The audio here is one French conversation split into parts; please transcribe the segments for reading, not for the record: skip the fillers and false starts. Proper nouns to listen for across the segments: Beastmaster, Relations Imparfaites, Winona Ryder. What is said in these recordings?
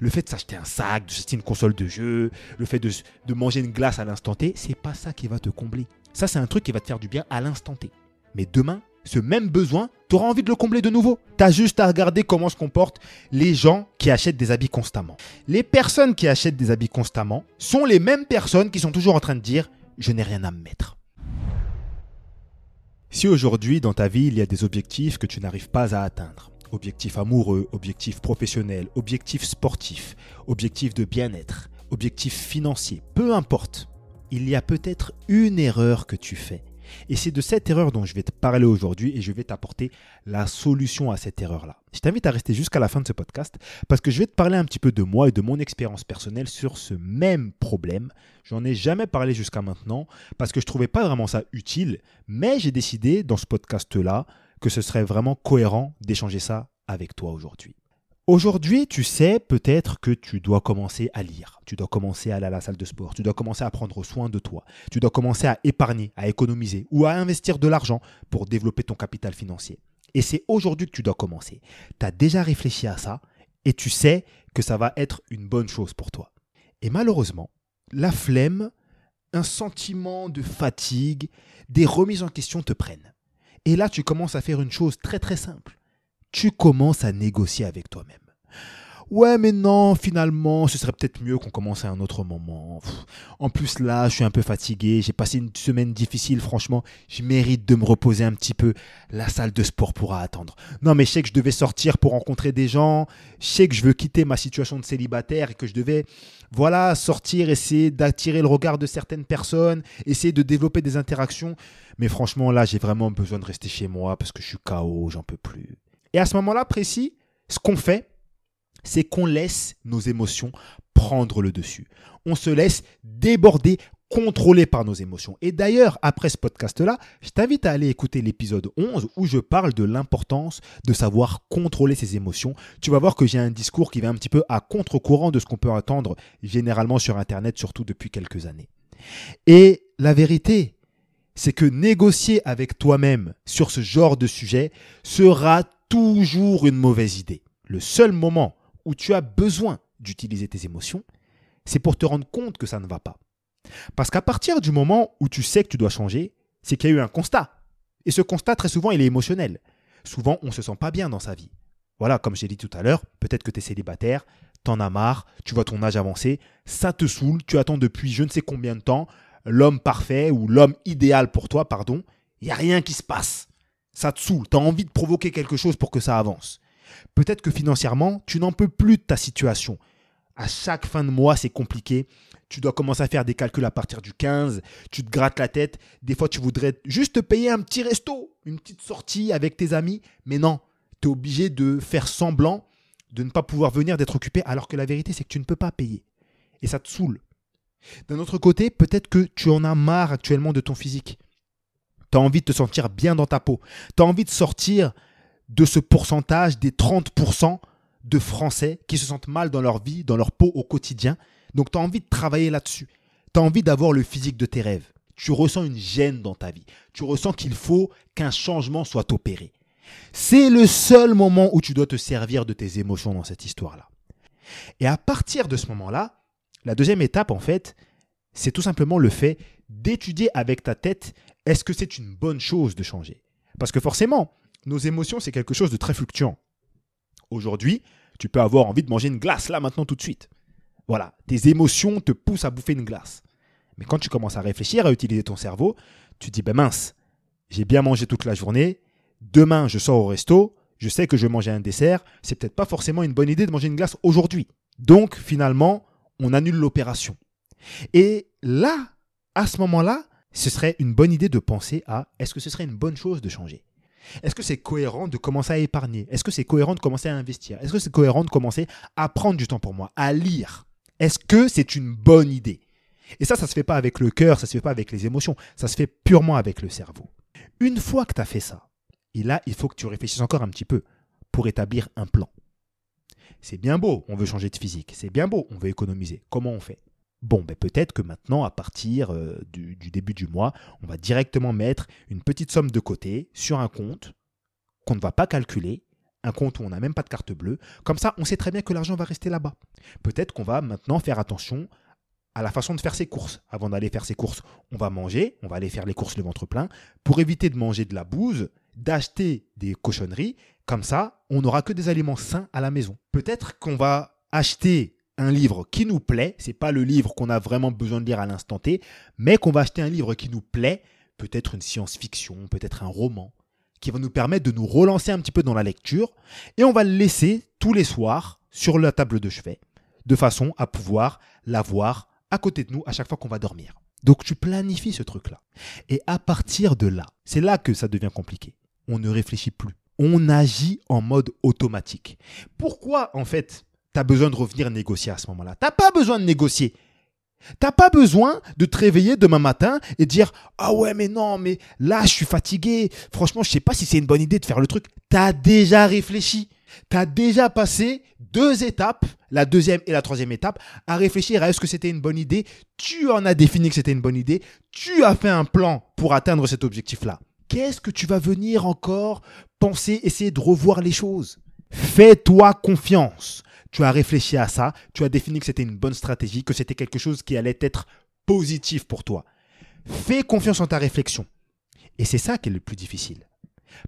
le fait de s'acheter un sac, de s'acheter une console de jeu, le fait de manger une glace à l'instant T, c'est pas ça qui va te combler. Ça, c'est un truc qui va te faire du bien à l'instant T. Mais demain, ce même besoin, tu auras envie de le combler de nouveau. Tu as juste à regarder comment se comportent les gens qui achètent des habits constamment. Les personnes qui achètent des habits constamment sont les mêmes personnes qui sont toujours en train de dire « je n'ai rien à me mettre ». Si aujourd'hui, dans ta vie, il y a des objectifs que tu n'arrives pas à atteindre, objectifs amoureux, objectifs professionnels, objectifs sportifs, objectifs de bien-être, objectifs financiers, peu importe, il y a peut-être une erreur que tu fais. Et c'est de cette erreur dont je vais te parler aujourd'hui et je vais t'apporter la solution à cette erreur-là. Je t'invite à rester jusqu'à la fin de ce podcast parce que je vais te parler un petit peu de moi et de mon expérience personnelle sur ce même problème. J'en ai jamais parlé jusqu'à maintenant parce que je ne trouvais pas vraiment ça utile, mais j'ai décidé dans ce podcast-là que ce serait vraiment cohérent d'échanger ça avec toi aujourd'hui. Aujourd'hui, tu sais peut-être que tu dois commencer à lire, tu dois commencer à aller à la salle de sport, tu dois commencer à prendre soin de toi, tu dois commencer à épargner, à économiser ou à investir de l'argent pour développer ton capital financier. Et c'est aujourd'hui que tu dois commencer. Tu as déjà réfléchi à ça et tu sais que ça va être une bonne chose pour toi. Et malheureusement, la flemme, un sentiment de fatigue, des remises en question te prennent. Et là, tu commences à faire une chose très très simple. Tu commences à négocier avec toi-même. Ouais, mais non, finalement, ce serait peut-être mieux qu'on commence à un autre moment. En plus, là, je suis un peu fatigué. J'ai passé une semaine difficile. Franchement, je mérite de me reposer un petit peu. La salle de sport pourra attendre. Non, mais je sais que je devais sortir pour rencontrer des gens. Je sais que je veux quitter ma situation de célibataire et que je devais, voilà, sortir, essayer d'attirer le regard de certaines personnes, essayer de développer des interactions. Mais franchement, là, j'ai vraiment besoin de rester chez moi parce que je suis KO, j'en peux plus. Et à ce moment-là précis, ce qu'on fait, c'est qu'on laisse nos émotions prendre le dessus. On se laisse déborder, contrôler par nos émotions. Et d'ailleurs, après ce podcast-là, je t'invite à aller écouter l'épisode 11 où je parle de l'importance de savoir contrôler ses émotions. Tu vas voir que j'ai un discours qui va un petit peu à contre-courant de ce qu'on peut attendre généralement sur Internet, surtout depuis quelques années. Et la vérité, c'est que négocier avec toi-même sur ce genre de sujet sera toujours une mauvaise idée. Le seul moment où tu as besoin d'utiliser tes émotions, c'est pour te rendre compte que ça ne va pas. Parce qu'à partir du moment où tu sais que tu dois changer, c'est qu'il y a eu un constat. Et ce constat, très souvent, il est émotionnel. Souvent, on ne se sent pas bien dans sa vie. Voilà, comme je l'ai dit tout à l'heure, peut-être que tu es célibataire, t'en as marre, tu vois ton âge avancer, ça te saoule, tu attends depuis je ne sais combien de temps l'homme parfait ou l'homme idéal pour toi, pardon, il n'y a rien qui se passe. Ça te saoule, tu as envie de provoquer quelque chose pour que ça avance. Peut-être que financièrement, tu n'en peux plus de ta situation. À chaque fin de mois, c'est compliqué. Tu dois commencer à faire des calculs à partir du 15. Tu te grattes la tête. Des fois, tu voudrais juste te payer un petit resto, une petite sortie avec tes amis. Mais non, tu es obligé de faire semblant de ne pas pouvoir venir, d'être occupé, alors que la vérité, c'est que tu ne peux pas payer. Et ça te saoule. D'un autre côté, peut-être que tu en as marre actuellement de ton physique. Tu as envie de te sentir bien dans ta peau. Tu as envie de sortir de ce pourcentage des 30% de Français qui se sentent mal dans leur vie, dans leur peau au quotidien. Donc, tu as envie de travailler là-dessus. Tu as envie d'avoir le physique de tes rêves. Tu ressens une gêne dans ta vie. Tu ressens qu'il faut qu'un changement soit opéré. C'est le seul moment où tu dois te servir de tes émotions dans cette histoire-là. Et à partir de ce moment-là, la deuxième étape, en fait, c'est tout simplement le fait d'étudier avec ta tête est-ce que c'est une bonne chose de changer. Parce que forcément, nos émotions, c'est quelque chose de très fluctuant. Aujourd'hui, tu peux avoir envie de manger une glace, là, maintenant, tout de suite. Voilà, tes émotions te poussent à bouffer une glace. Mais quand tu commences à réfléchir, à utiliser ton cerveau, tu te dis, ben mince, j'ai bien mangé toute la journée, demain, je sors au resto, je sais que je vais manger un dessert, c'est peut-être pas forcément une bonne idée de manger une glace aujourd'hui. Donc, finalement, on annule l'opération. Et là, à ce moment-là, ce serait une bonne idée de penser à est-ce que ce serait une bonne chose de changer ? Est-ce que c'est cohérent de commencer à épargner ? Est-ce que c'est cohérent de commencer à investir ? Est-ce que c'est cohérent de commencer à prendre du temps pour moi, à lire ? Est-ce que c'est une bonne idée ? Et ça se fait pas avec le cœur, ça se fait pas avec les émotions, ça se fait purement avec le cerveau. Une fois que tu as fait ça, et là, il faut que tu réfléchisses encore un petit peu pour établir un plan. C'est bien beau, on veut changer de physique. C'est bien beau, on veut économiser. Comment on fait ? Bon, ben peut-être que maintenant, à partir du début du mois, on va directement mettre une petite somme de côté sur un compte qu'on ne va pas calculer un compte où on n'a même pas de carte bleue. Comme ça, on sait très bien que l'argent va rester là-bas. Peut-être qu'on va maintenant faire attention à la façon de faire ses courses. Avant d'aller faire ses courses, on va manger, on va aller faire les courses le ventre plein pour éviter de manger de la bouse, d'acheter des cochonneries. Comme ça, on n'aura que des aliments sains à la maison. Peut-être qu'on va acheter un livre qui nous plaît. Ce n'est pas le livre qu'on a vraiment besoin de lire à l'instant T, mais qu'on va acheter un livre qui nous plaît, peut-être une science-fiction, peut-être un roman, qui va nous permettre de nous relancer un petit peu dans la lecture. Et on va le laisser tous les soirs sur la table de chevet, de façon à pouvoir l'avoir à côté de nous à chaque fois qu'on va dormir. Donc tu planifies ce truc-là. Et à partir de là, c'est là que ça devient compliqué. On ne réfléchit plus. On agit en mode automatique. Pourquoi en fait tu as besoin de revenir négocier à ce moment-là? Tu n'as pas besoin de négocier. Tu n'as pas besoin de te réveiller demain matin et dire « Ah ouais, mais non, mais là, je suis fatigué. Franchement, je ne sais pas si c'est une bonne idée de faire le truc. » Tu as déjà réfléchi. Tu as déjà passé 2 étapes, la 2e et la 3e étape, à réfléchir à est-ce que c'était une bonne idée. Tu en as défini que c'était une bonne idée. Tu as fait un plan pour atteindre cet objectif-là. Qu'est-ce que tu vas venir encore penser, essayer de revoir les choses? Fais-toi confiance. Tu as réfléchi à ça, tu as défini que c'était une bonne stratégie, que c'était quelque chose qui allait être positif pour toi. Fais confiance en ta réflexion. Et c'est ça qui est le plus difficile.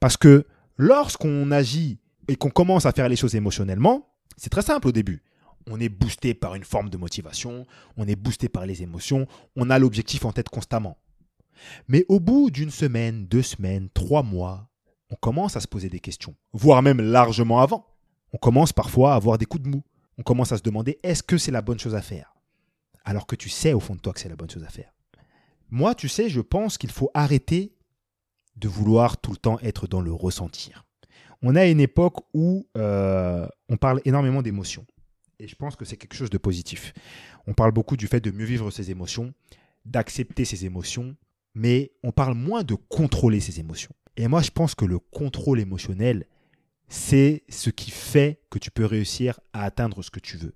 Parce que lorsqu'on agit et qu'on commence à faire les choses émotionnellement, c'est très simple au début. On est boosté par une forme de motivation, on est boosté par les émotions, on a l'objectif en tête constamment. Mais au bout d'une semaine, 2 semaines, 3 mois, on commence à se poser des questions, voire même largement avant. On commence parfois à avoir des coups de mou. On commence à se demander, est-ce que c'est la bonne chose à faire? Alors que tu sais au fond de toi que c'est la bonne chose à faire. Moi, tu sais, je pense qu'il faut arrêter de vouloir tout le temps être dans le ressentir. On a une époque où on parle énormément d'émotions. Et je pense que c'est quelque chose de positif. On parle beaucoup du fait de mieux vivre ses émotions, d'accepter ses émotions, mais on parle moins de contrôler ses émotions. Et moi, je pense que le contrôle émotionnel, c'est ce qui fait que tu peux réussir à atteindre ce que tu veux.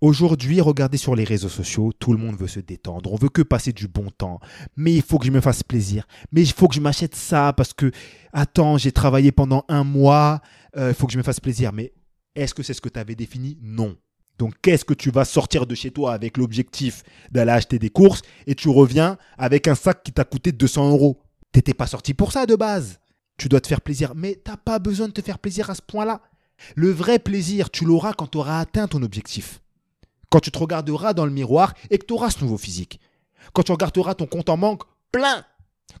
Aujourd'hui, regardez sur les réseaux sociaux, tout le monde veut se détendre, on veut que passer du bon temps. Mais il faut que je me fasse plaisir, mais il faut que je m'achète ça parce que, attends, j'ai travaillé pendant 1 mois, il faut que je me fasse plaisir. Mais est-ce que c'est ce que tu avais défini? Non. Donc, qu'est-ce que tu vas sortir de chez toi avec l'objectif d'aller acheter des courses et tu reviens avec un sac qui t'a coûté 200 €? Tu n'étais pas sorti pour ça de base. Tu dois te faire plaisir, mais tu n'as pas besoin de te faire plaisir à ce point-là. Le vrai plaisir, tu l'auras quand tu auras atteint ton objectif. Quand tu te regarderas dans le miroir et que tu auras ce nouveau physique. Quand tu regarderas ton compte en banque plein.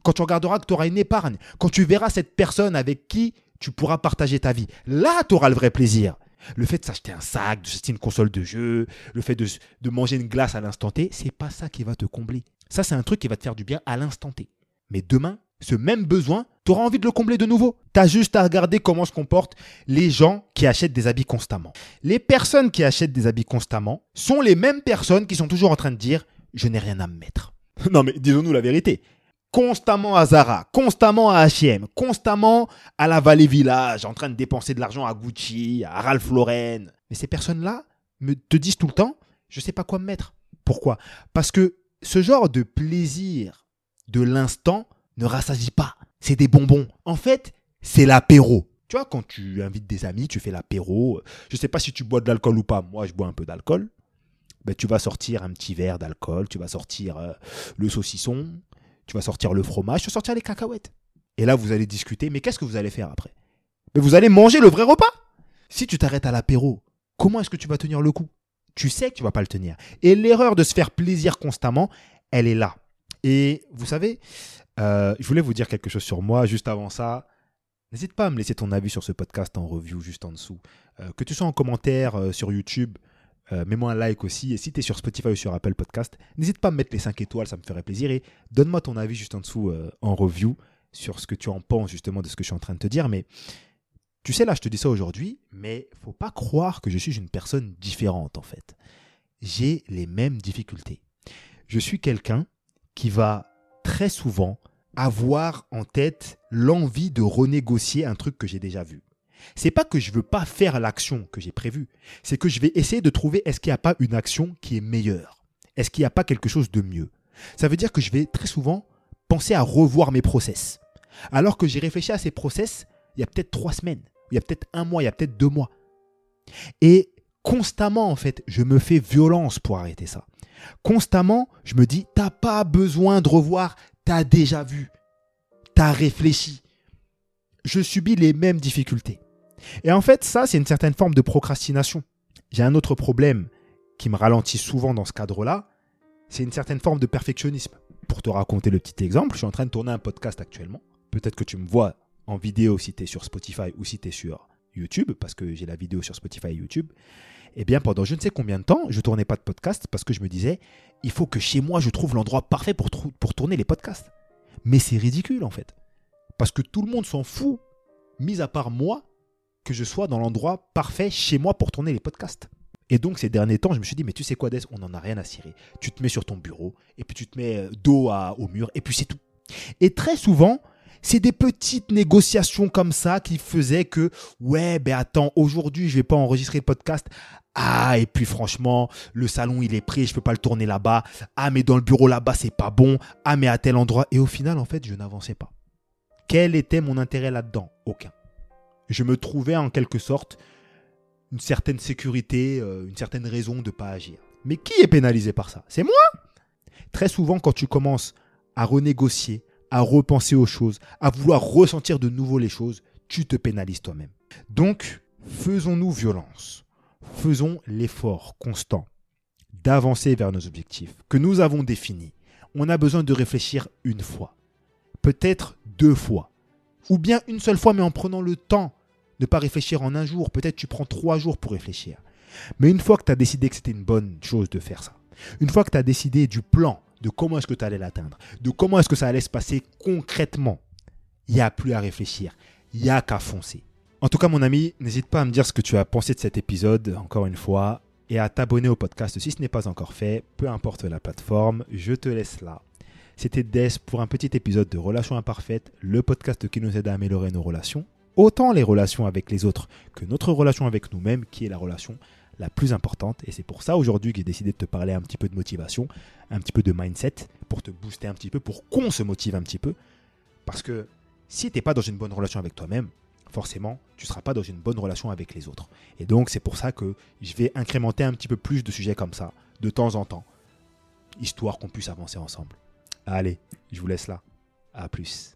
Quand tu regarderas que tu auras une épargne. Quand tu verras cette personne avec qui tu pourras partager ta vie. Là, tu auras le vrai plaisir. Le fait de s'acheter un sac, de s'acheter une console de jeu, le fait de manger une glace à l'instant T, c'est pas ça qui va te combler. Ça, c'est un truc qui va te faire du bien à l'instant T. Mais demain, ce même besoin, tu auras envie de le combler de nouveau. Tu as juste à regarder comment se comportent les gens qui achètent des habits constamment. Les personnes qui achètent des habits constamment sont les mêmes personnes qui sont toujours en train de dire « je n'ai rien à me mettre ». Non mais disons-nous la vérité. Constamment à Zara, constamment à H&M, constamment à la Vallée Village, en train de dépenser de l'argent à Gucci, à Ralph Lauren. Mais ces personnes-là te disent tout le temps « je ne sais pas quoi me mettre ». Pourquoi? Parce que ce genre de plaisir de l'instant ne rassagis pas, c'est des bonbons. En fait, c'est l'apéro. Tu vois, quand tu invites des amis, tu fais l'apéro. Je ne sais pas si tu bois de l'alcool ou pas. Moi, je bois un peu d'alcool. Ben, tu vas sortir un petit verre d'alcool. Tu vas sortir le saucisson. Tu vas sortir le fromage. Tu vas sortir les cacahuètes. Et là, vous allez discuter. Mais qu'est-ce que vous allez faire après? Ben, vous allez manger le vrai repas. Si tu t'arrêtes à l'apéro, comment est-ce que tu vas tenir le coup? Tu sais que tu ne vas pas le tenir. Et l'erreur de se faire plaisir constamment, elle est là. Et vous savez... Je voulais vous dire quelque chose sur moi juste avant ça. N'hésite pas à me laisser ton avis sur ce podcast en review juste en dessous. Que tu sois en commentaire sur YouTube, mets-moi un like aussi. Et si tu es sur Spotify ou sur Apple Podcast, n'hésite pas à me mettre les 5 étoiles, ça me ferait plaisir. Et donne-moi ton avis juste en dessous en review sur ce que tu en penses justement de ce que je suis en train de te dire. Mais tu sais, là, je te dis ça aujourd'hui, mais il ne faut pas croire que je suis une personne différente en fait. J'ai les mêmes difficultés. Je suis quelqu'un qui va... très souvent, avoir en tête l'envie de renégocier un truc que j'ai déjà vu. C'est pas que je veux pas faire l'action que j'ai prévue, c'est que je vais essayer de trouver est-ce qu'il n'y a pas une action qui est meilleure? Est-ce qu'il n'y a pas quelque chose de mieux? Ça veut dire que je vais très souvent penser à revoir mes process. Alors que j'ai réfléchi à ces process il y a peut-être 3 semaines, il y a peut-être un mois, il y a peut-être 2 mois. Et constamment, en fait, je me fais violence pour arrêter ça. Constamment, je me dis, t'as pas besoin de revoir, t'as déjà vu, t'as réfléchi. Je subis les mêmes difficultés. Et en fait, ça, c'est une certaine forme de procrastination. J'ai un autre problème qui me ralentit souvent dans ce cadre-là, c'est une certaine forme de perfectionnisme. Pour te raconter le petit exemple, je suis en train de tourner un podcast actuellement. Peut-être que tu me vois en vidéo si tu es sur Spotify ou si tu es sur YouTube, parce que j'ai la vidéo sur Spotify et YouTube. Eh bien, pendant je ne sais combien de temps, je ne tournais pas de podcast parce que je me disais, il faut que chez moi, je trouve l'endroit parfait pour tourner les podcasts. Mais c'est ridicule en fait, parce que tout le monde s'en fout, mis à part moi, que je sois dans l'endroit parfait chez moi pour tourner les podcasts. Et donc, ces derniers temps, je me suis dit, mais tu sais quoi, Des, on n'en a rien à cirer. Tu te mets sur ton bureau et puis tu te mets dos au mur et puis c'est tout. Et très souvent, c'est des petites négociations comme ça qui faisaient que, ouais, ben attends, aujourd'hui, je ne vais pas enregistrer le podcast. Ah, et puis franchement, le salon, il est pris, je ne peux pas le tourner là-bas. Ah, mais dans le bureau là-bas, c'est pas bon. Ah, mais à tel endroit. Et au final, en fait, je n'avançais pas. Quel était mon intérêt là-dedans ? Aucun. Je me trouvais en quelque sorte une certaine sécurité, une certaine raison de ne pas agir. Mais qui est pénalisé par ça ? C'est moi ! Très souvent, quand tu commences à renégocier, à repenser aux choses, à vouloir ressentir de nouveau les choses, tu te pénalises toi-même. Donc, faisons-nous violence. Faisons l'effort constant d'avancer vers nos objectifs que nous avons définis. On a besoin de réfléchir une fois, peut-être 2 fois, ou bien une seule fois, mais en prenant le temps. Ne pas réfléchir en 1 jour, peut-être tu prends 3 jours pour réfléchir. Mais une fois que tu as décidé que c'était une bonne chose de faire ça, une fois que tu as décidé du plan, de comment est-ce que tu allais l'atteindre, de comment est-ce que ça allait se passer concrètement, il n'y a plus à réfléchir, il n'y a qu'à foncer. En tout cas, mon ami, n'hésite pas à me dire ce que tu as pensé de cet épisode, encore une fois, et à t'abonner au podcast si ce n'est pas encore fait, peu importe la plateforme, je te laisse là. C'était Des pour un petit épisode de Relations Imparfaites, le podcast qui nous aide à améliorer nos relations. Autant les relations avec les autres que notre relation avec nous-mêmes, qui est la relation la plus importante. Et c'est pour ça aujourd'hui que j'ai décidé de te parler un petit peu de motivation, un petit peu de mindset, pour te booster un petit peu, pour qu'on se motive un petit peu. Parce que si tu n'es pas dans une bonne relation avec toi-même, forcément, tu ne seras pas dans une bonne relation avec les autres. Et donc, c'est pour ça que je vais incrémenter un petit peu plus de sujets comme ça, de temps en temps, histoire qu'on puisse avancer ensemble. Allez, je vous laisse là. À plus.